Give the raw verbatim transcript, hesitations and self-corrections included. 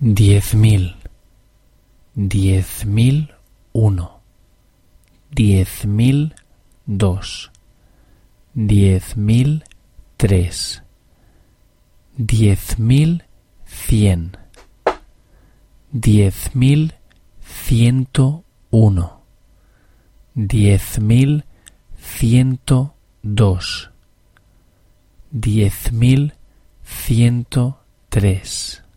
diez mil, diez mil uno, diez mil dos, diez mil tres, diez mil cien, diez mil ciento uno, diez mil ciento dos, diez mil ciento tres.